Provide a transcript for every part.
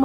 and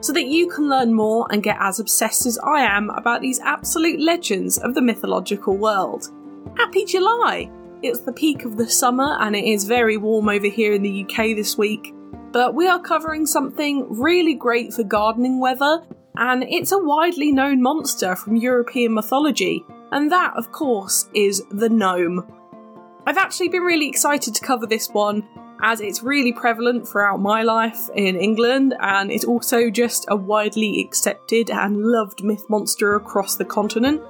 so that you can learn more and get as obsessed as I am about these absolute legends of the mythological world. Happy July! It's the peak of the summer and it is very warm over here in the UK this week, but we are covering something really great for gardening weather, and it's a widely known monster from European mythology, and that, of course, is the gnome. I've actually been really excited to cover this one, as it's really prevalent throughout my life in England, and it's also just a widely accepted and loved myth monster across the continent.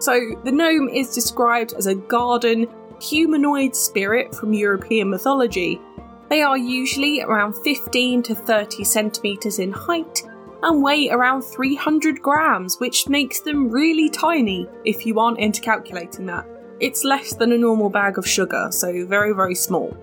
So the gnome is described as a garden humanoid spirit from European mythology. They are usually around 15 to 30 centimetres in height and weigh around 300 grams, which makes them really tiny if you aren't into calculating that. It's less than a normal bag of sugar, so very, very small.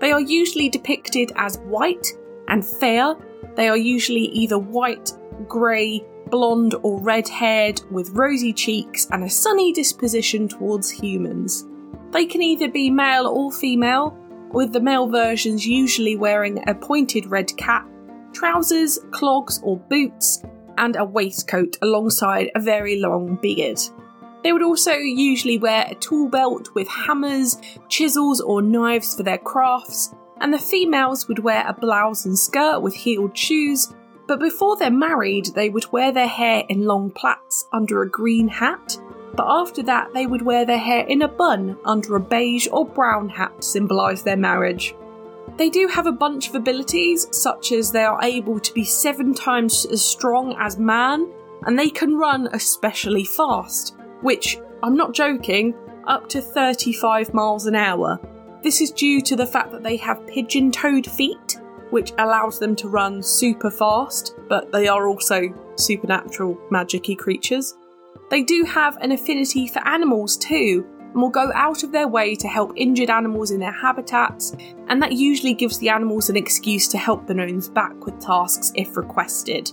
They are usually depicted as white and fair. They are usually either white, grey, blonde or red-haired with rosy cheeks and a sunny disposition towards humans. They can either be male or female, with the male versions usually wearing a pointed red cap, trousers, clogs or boots, and a waistcoat alongside a very long beard. They would also usually wear a tool belt with hammers, chisels or knives for their crafts, and the females would wear a blouse and skirt with heeled shoes, but before they're married they would wear their hair in long plaits under a green hat, but after that they would wear their hair in a bun under a beige or brown hat to symbolise their marriage. They do have a bunch of abilities, such as they are able to be 7 times as strong as man, and they can run especially fast, which, I'm not joking, up to 35 miles an hour. This is due to the fact that they have pigeon-toed feet, which allows them to run super fast, but they are also supernatural, magic-y creatures. They do have an affinity for animals too, and will go out of their way to help injured animals in their habitats, and that usually gives the animals an excuse to help the gnomes back with tasks if requested.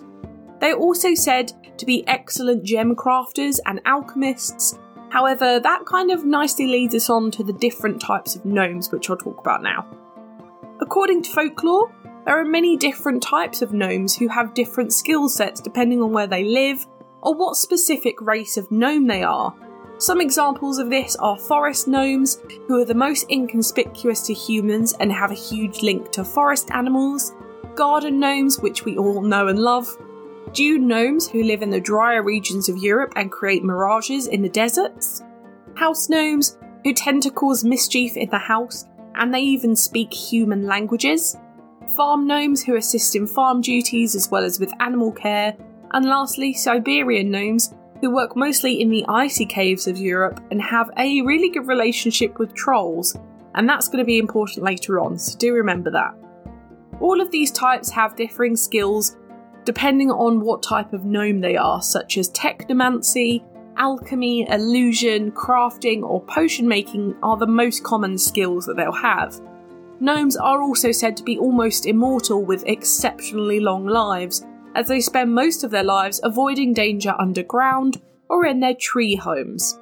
They're also said to be excellent gem crafters and alchemists. However, that kind of nicely leads us on to the different types of gnomes, which I'll talk about now. According to folklore, there are many different types of gnomes who have different skill sets depending on where they live or what specific race of gnome they are. Some examples of this are forest gnomes, who are the most inconspicuous to humans and have a huge link to forest animals, garden gnomes, which we all know and love, dew gnomes who live in the drier regions of Europe and create mirages in the deserts, house gnomes who tend to cause mischief in the house and they even speak human languages, farm gnomes who assist in farm duties as well as with animal care, and lastly Siberian gnomes who work mostly in the icy caves of Europe and have a really good relationship with trolls, and that's going to be important later on, so do remember that. All of these types have differing skills depending on what type of gnome they are, such as technomancy, alchemy, illusion, crafting or potion making are the most common skills that they'll have. Gnomes are also said to be almost immortal with exceptionally long lives, as they spend most of their lives avoiding danger underground or in their tree homes.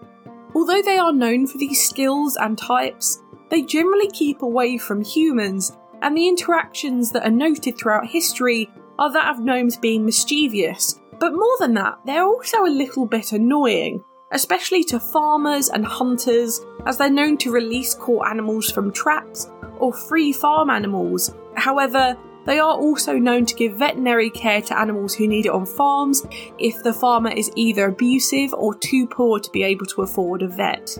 Although they are known for these skills and types, they generally keep away from humans, and the interactions that are noted throughout history are that of gnomes being mischievous, but more than that, they're also a little bit annoying, especially to farmers and hunters, as they're known to release caught animals from traps or free farm animals. However, they are also known to give veterinary care to animals who need it on farms if the farmer is either abusive or too poor to be able to afford a vet.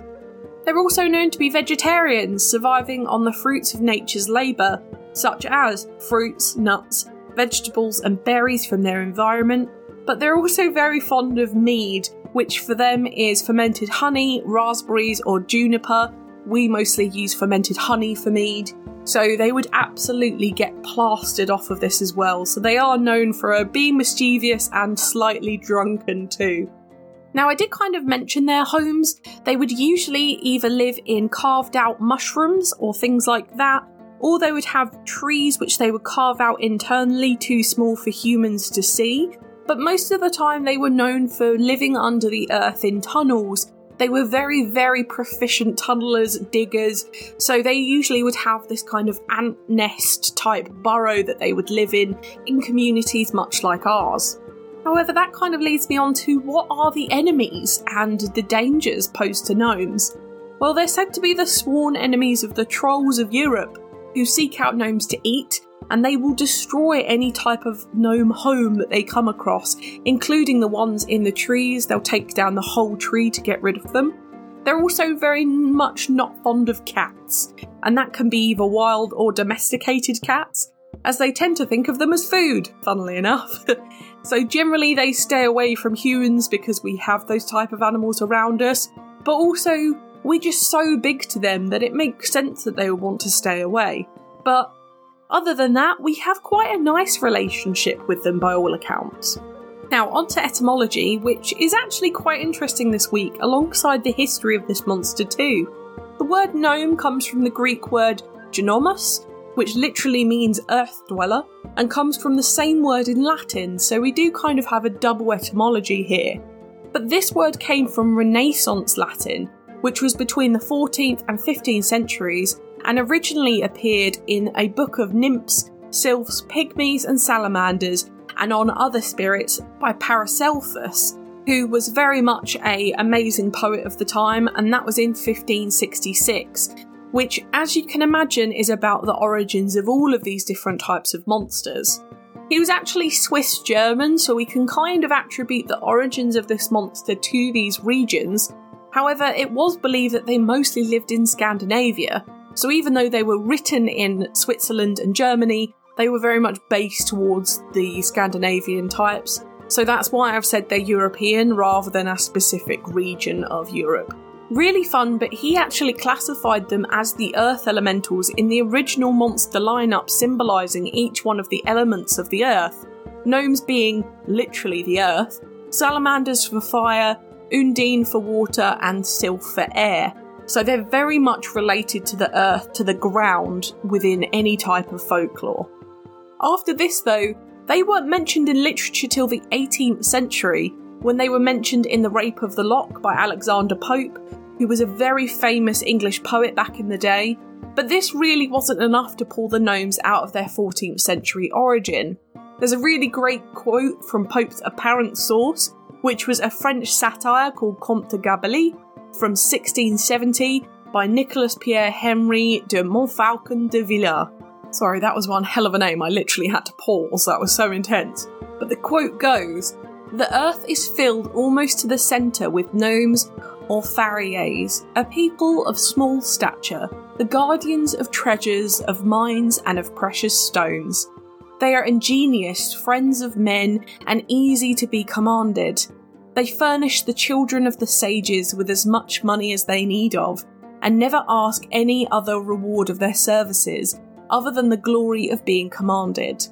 They're also known to be vegetarians, surviving on the fruits of nature's labour, such as fruits, nuts, vegetables and berries from their environment, but they're also very fond of mead, which for them is fermented honey, raspberries or juniper. We mostly use fermented honey for mead, so they would absolutely get plastered off of this as well, so they are known for being mischievous and slightly drunken too. Now, I did kind of mention their homes. They would usually either live in carved out mushrooms or things like that, or they would have trees which they would carve out internally too small for humans to see. But most of the time they were known for living under the earth in tunnels. They were very, very proficient tunnellers, diggers, so they usually would have this kind of ant nest type burrow that they would live in communities much like ours. However, that kind of leads me on to what are the enemies and the dangers posed to gnomes? Well, they're said to be the sworn enemies of the trolls of Europe, who seek out gnomes to eat, and they will destroy any type of gnome home that they come across, including the ones in the trees. They'll take down the whole tree to get rid of them. They're also very much not fond of cats, and that can be either wild or domesticated cats, as they tend to think of them as food, funnily enough. So generally they stay away from humans because we have those type of animals around us, but also we're just so big to them that it makes sense that they would want to stay away. But other than that, we have quite a nice relationship with them by all accounts. Now, on to etymology, which is actually quite interesting this week, alongside the history of this monster too. The word gnome comes from the Greek word gnomos, which literally means earth dweller, and comes from the same word in Latin, so we do kind of have a double etymology here. But this word came from Renaissance Latin, which was between the 14th and 15th centuries, and originally appeared in a book of nymphs, sylphs, pygmies and salamanders, and on other spirits by Paracelsus, who was very much an amazing poet of the time, and that was in 1566, which, as you can imagine, is about the origins of all of these different types of monsters. He was actually Swiss-German, so we can kind of attribute the origins of this monster to these regions. However, it was believed that they mostly lived in Scandinavia, so even though they were written in Switzerland and Germany, they were very much based towards the Scandinavian types. So that's why I've said they're European rather than a specific region of Europe. Really fun, but he actually classified them as the earth elementals in the original monster lineup, symbolising each one of the elements of the earth. Gnomes being literally the earth, salamanders for fire, Undine for water and Sylph for air. So they're very much related to the earth, to the ground, within any type of folklore. After this though, they weren't mentioned in literature till the 18th century, when they were mentioned in The Rape of the Lock by Alexander Pope, who was a very famous English poet back in the day, but this really wasn't enough to pull the gnomes out of their 14th century origin. There's a really great quote from Pope's apparent source, which was a French satire called Comte de Gabelli, from 1670 by Nicolas-Pierre Henry de Montfalcon de Villars. Sorry, that was one hell of a name. I literally had to pause. That was so intense. But the quote goes, "The earth is filled almost to the centre with gnomes or faries, a people of small stature, the guardians of treasures, of mines and of precious stones. They are ingenious, friends of men and easy to be commanded. They furnish the children of the sages with as much money as they need of, and never ask any other reward of their services, other than the glory of being commanded.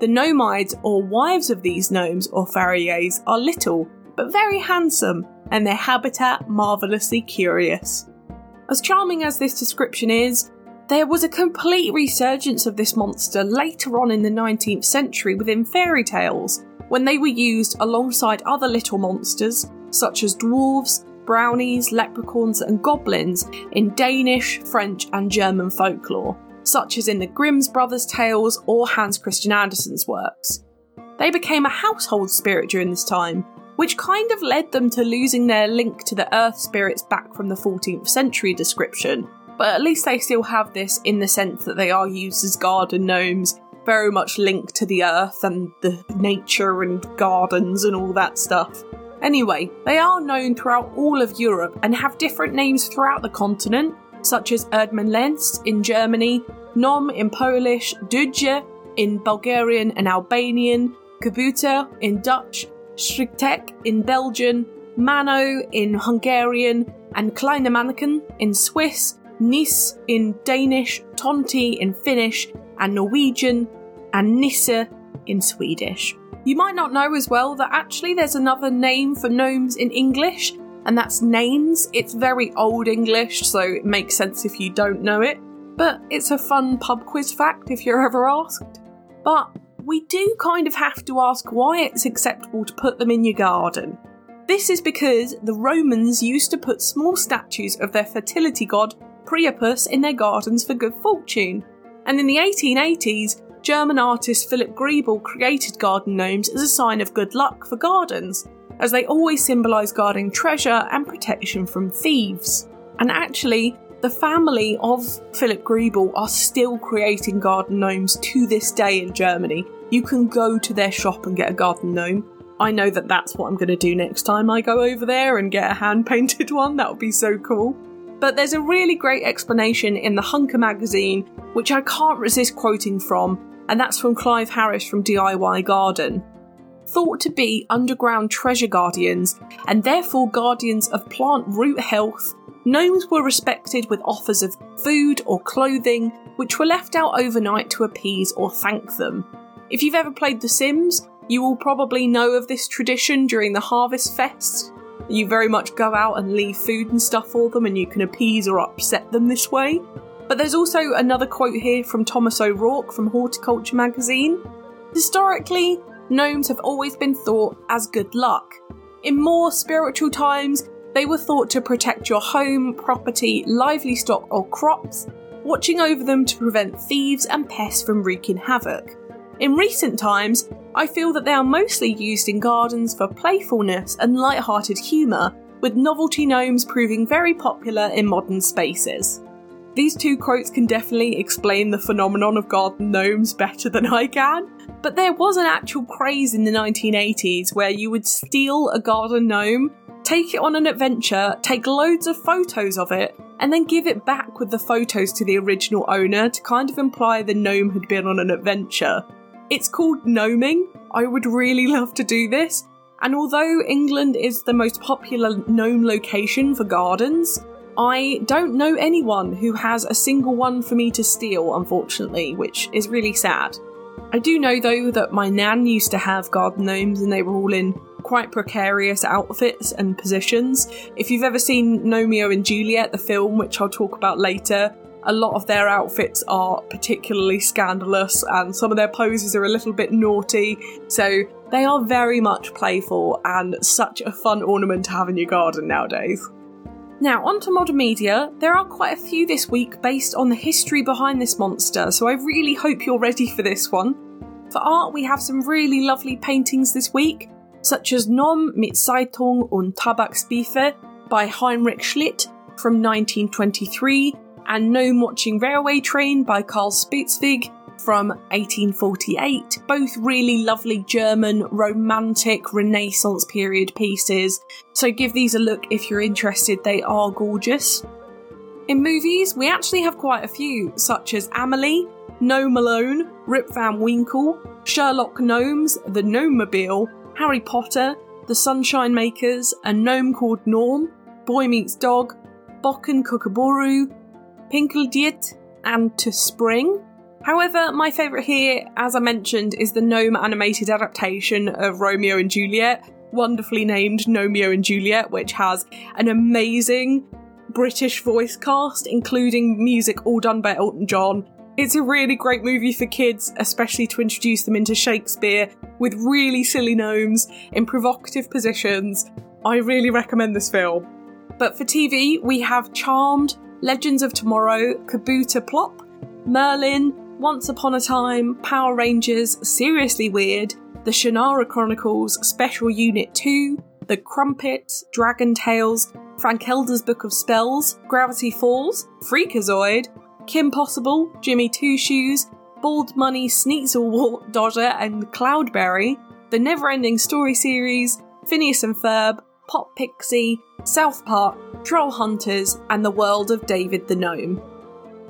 The gnomides, or wives of these gnomes or faries, are little, but very handsome, and their habitat marvellously curious." As charming as this description is, there was a complete resurgence of this monster later on in the 19th century within fairy tales, when they were used alongside other little monsters such as dwarves, brownies, leprechauns and goblins in Danish, French and German folklore, such as in the Grimm's Brothers tales or Hans Christian Andersen's works. They became a household spirit during this time, which kind of led them to losing their link to the earth spirits back from the 14th century description, but at least they still have this in the sense that they are used as garden gnomes, very much linked to the earth and the nature and gardens and all that stuff. Anyway, they are known throughout all of Europe and have different names throughout the continent, such as Erdmanlenst in Germany, Gnome in Polish, Dudje in Bulgarian and Albanian, Kabuta in Dutch, Striktek in Belgian, Mano in Hungarian, and Kleine Manneken in Swiss, Nis in Danish, Tonti in Finnish and Norwegian, and Nisse in Swedish. You might not know as well that actually there's another name for gnomes in English, and that's nains. It's very Old English, so it makes sense if you don't know it. But it's a fun pub quiz fact if you're ever asked. But we do kind of have to ask why it's acceptable to put them in your garden. This is because the Romans used to put small statues of their fertility god Priapus in their gardens for good fortune. And in the 1880s, German artist Philip Griebel created garden gnomes as a sign of good luck for gardens, as they always symbolise guarding treasure and protection from thieves. And actually, the family of Philip Griebel are still creating garden gnomes to this day in Germany. You can go to their shop and get a garden gnome. I know that that's what I'm going to do next time I go over there and get a hand-painted one. That would be so cool. But there's a really great explanation in the Hunker magazine, which I can't resist quoting from, and that's from Clive Harris from DIY Garden. Thought to be underground treasure guardians, and therefore guardians of plant root health, gnomes were respected with offers of food or clothing, which were left out overnight to appease or thank them. If you've ever played The Sims, you will probably know of this tradition during the Harvest Fest. You very much go out and leave food and stuff for them, and you can appease or upset them this way. But there's also another quote here from Thomas O'Rourke from Horticulture magazine. Historically, gnomes have always been thought as good luck. In more spiritual times, they were thought to protect your home, property, livestock or crops, watching over them to prevent thieves and pests from wreaking havoc. In recent times, I feel that they are mostly used in gardens for playfulness and light-hearted humour, with novelty gnomes proving very popular in modern spaces. These two quotes can definitely explain the phenomenon of garden gnomes better than I can, but there was an actual craze in the 1980s where you would steal a garden gnome, take it on an adventure, take loads of photos of it, and then give it back with the photos to the original owner to kind of imply the gnome had been on an adventure. It's called gnoming. I would really love to do this. And although England is the most popular gnome location for gardens, I don't know anyone who has a single one for me to steal, unfortunately, which is really sad. I do know, though, that my nan used to have garden gnomes and they were all in quite precarious outfits and positions. If you've ever seen Gnomeo and Juliet, the film, which I'll talk about later, a lot of their outfits are particularly scandalous and some of their poses are a little bit naughty. So they are very much playful and such a fun ornament to have in your garden nowadays. Now onto modern media. There are quite a few this week based on the history behind this monster, so I really hope you're ready for this one. For art, we have some really lovely paintings this week, such as Gnom mit Zeitung und Tabaksbriefe by Heinrich Schlitt from 1923, and Gnome Watching Railway Train by Carl Spitzweg from 1848, both really lovely German romantic Renaissance period pieces, so give these a look if you're interested, they are gorgeous. In movies, we actually have quite a few, such as Amelie, Gnome Alone, Rip Van Winkle, Sherlock Gnomes, The Gnomemobile, Harry Potter, The Sunshine Makers, A Gnome Called Norm, Boy Meets Dog, Bokken Kookaburra, Pinkeldiet, and To Spring. However, my favourite here, as I mentioned, is the gnome animated adaptation of Romeo and Juliet, wonderfully named Gnomeo and Juliet, which has an amazing British voice cast, including music all done by Elton John. It's a really great movie for kids, especially to introduce them into Shakespeare, with really silly gnomes in provocative positions. I really recommend this film. But for TV, we have Charmed, Legends of Tomorrow, Kabuta Plop, Merlin, Once Upon a Time, Power Rangers, Seriously Weird, The Shannara Chronicles, Special Unit 2, The Crumpets, Dragon Tales, Frank Elder's Book of Spells, Gravity Falls, Freakazoid, Kim Possible, Jimmy Two Shoes, Bald Money, Sneetzelwort, Dodger and Cloudberry, The Neverending Story Series, Phineas and Ferb, Pop Pixie, South Park, Troll Hunters, and The World of David the Gnome.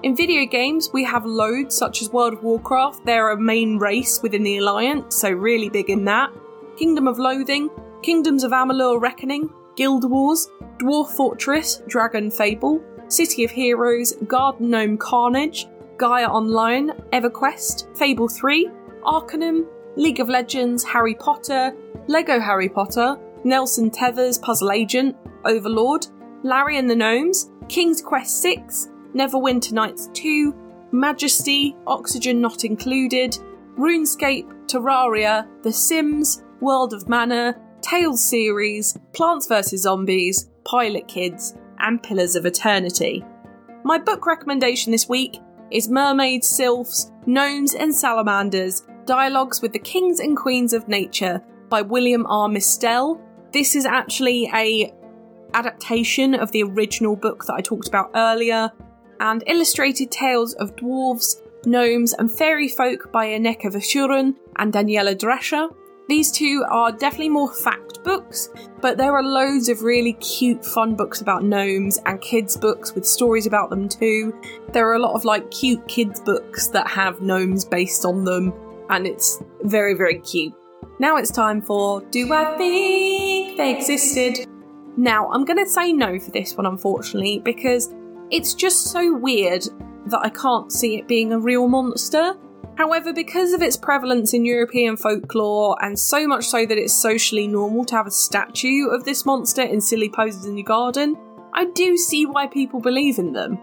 In video games, we have loads such as World of Warcraft. They're a main race within the Alliance, so really big in that. Kingdom of Loathing, Kingdoms of Amalur Reckoning, Guild Wars, Dwarf Fortress, Dragon Fable, City of Heroes, Garden Gnome Carnage, Gaia Online, EverQuest, Fable 3, Arcanum, League of Legends, Harry Potter, Lego Harry Potter, Nelson Tethers, Puzzle Agent, Overlord, Larry and the Gnomes, King's Quest VI, Neverwinter Nights 2, Majesty, Oxygen Not Included, RuneScape, Terraria, The Sims, World of Mana, Tales series, Plants vs Zombies, Pilot Kids, and Pillars of Eternity. My book recommendation this week is Mermaids, Sylphs, Gnomes and Salamanders: Dialogues with the Kings and Queens of Nature by William R. Mistel. This is actually a adaptation of the original book that I talked about earlier, and Illustrated Tales of Dwarves, Gnomes and Fairy Folk by Aneka Vashurun and Daniela Drescher. These two are definitely more fact books, but there are loads of really cute, fun books about gnomes and kids books with stories about them too. There are a lot of like cute kids books that have gnomes based on them, and it's very, very cute. Now it's time for Do I Think They Existed? Now, I'm going to say no for this one, unfortunately, because it's just so weird that I can't see it being a real monster. However, because of its prevalence in European folklore, and so much so that it's socially normal to have a statue of this monster in silly poses in your garden, I do see why people believe in them.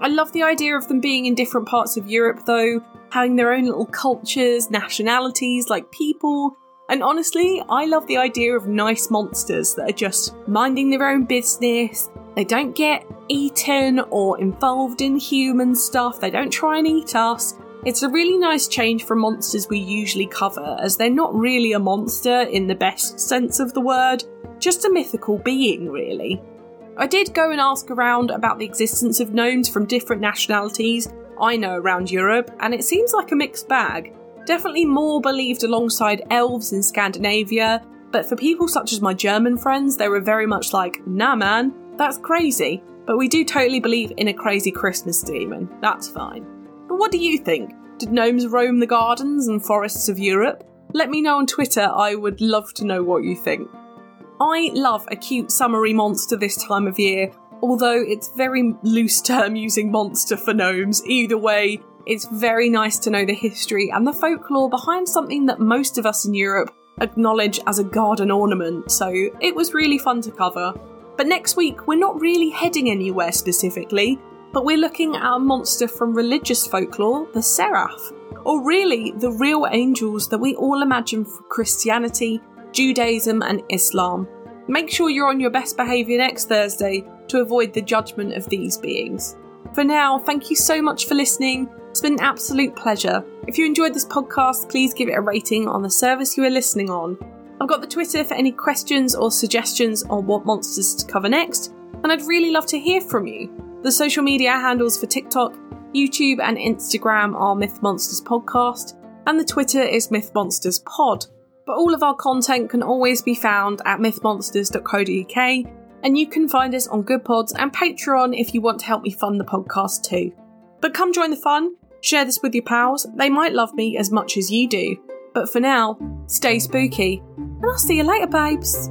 I love the idea of them being in different parts of Europe though, having their own little cultures, nationalities, like people. And honestly, I love the idea of nice monsters that are just minding their own business. They don't get eaten or involved in human stuff. They don't try and eat us. It's a really nice change from monsters we usually cover, as they're not really a monster in the best sense of the word, just a mythical being, really. I did go and ask around about the existence of gnomes from different nationalities I know around Europe, and it seems like a mixed bag. Definitely more believed alongside elves in Scandinavia, but for people such as my German friends, they were very much like, nah man, that's crazy. But we do totally believe in a crazy Christmas demon, that's fine. But what do you think? Did gnomes roam the gardens and forests of Europe? Let me know on Twitter, I would love to know what you think. I love a cute summery monster this time of year, although it's very loose term using monster for gnomes. Either way, it's very nice to know the history and the folklore behind something that most of us in Europe acknowledge as a garden ornament, so it was really fun to cover. But next week, we're not really heading anywhere specifically, but we're looking at a monster from religious folklore, the Seraph, or really the real angels that we all imagine from Christianity, Judaism and Islam. Make sure you're on your best behaviour next Thursday to avoid the judgment of these beings. For now, thank you so much for listening. It's been an absolute pleasure. If you enjoyed this podcast, please give it a rating on the service you are listening on. I've got the Twitter for any questions or suggestions on what monsters to cover next, and I'd really love to hear from you. The social media handles for TikTok, YouTube and Instagram are Myth Monsters Podcast, and the Twitter is Myth Monsters Pod. But all of our content can always be found at mythmonsters.co.uk, and you can find us on Good Pods and Patreon if you want to help me fund the podcast too. But come join the fun, share this with your pals, they might love me as much as you do. But for now, stay spooky, and I'll see you later, babes.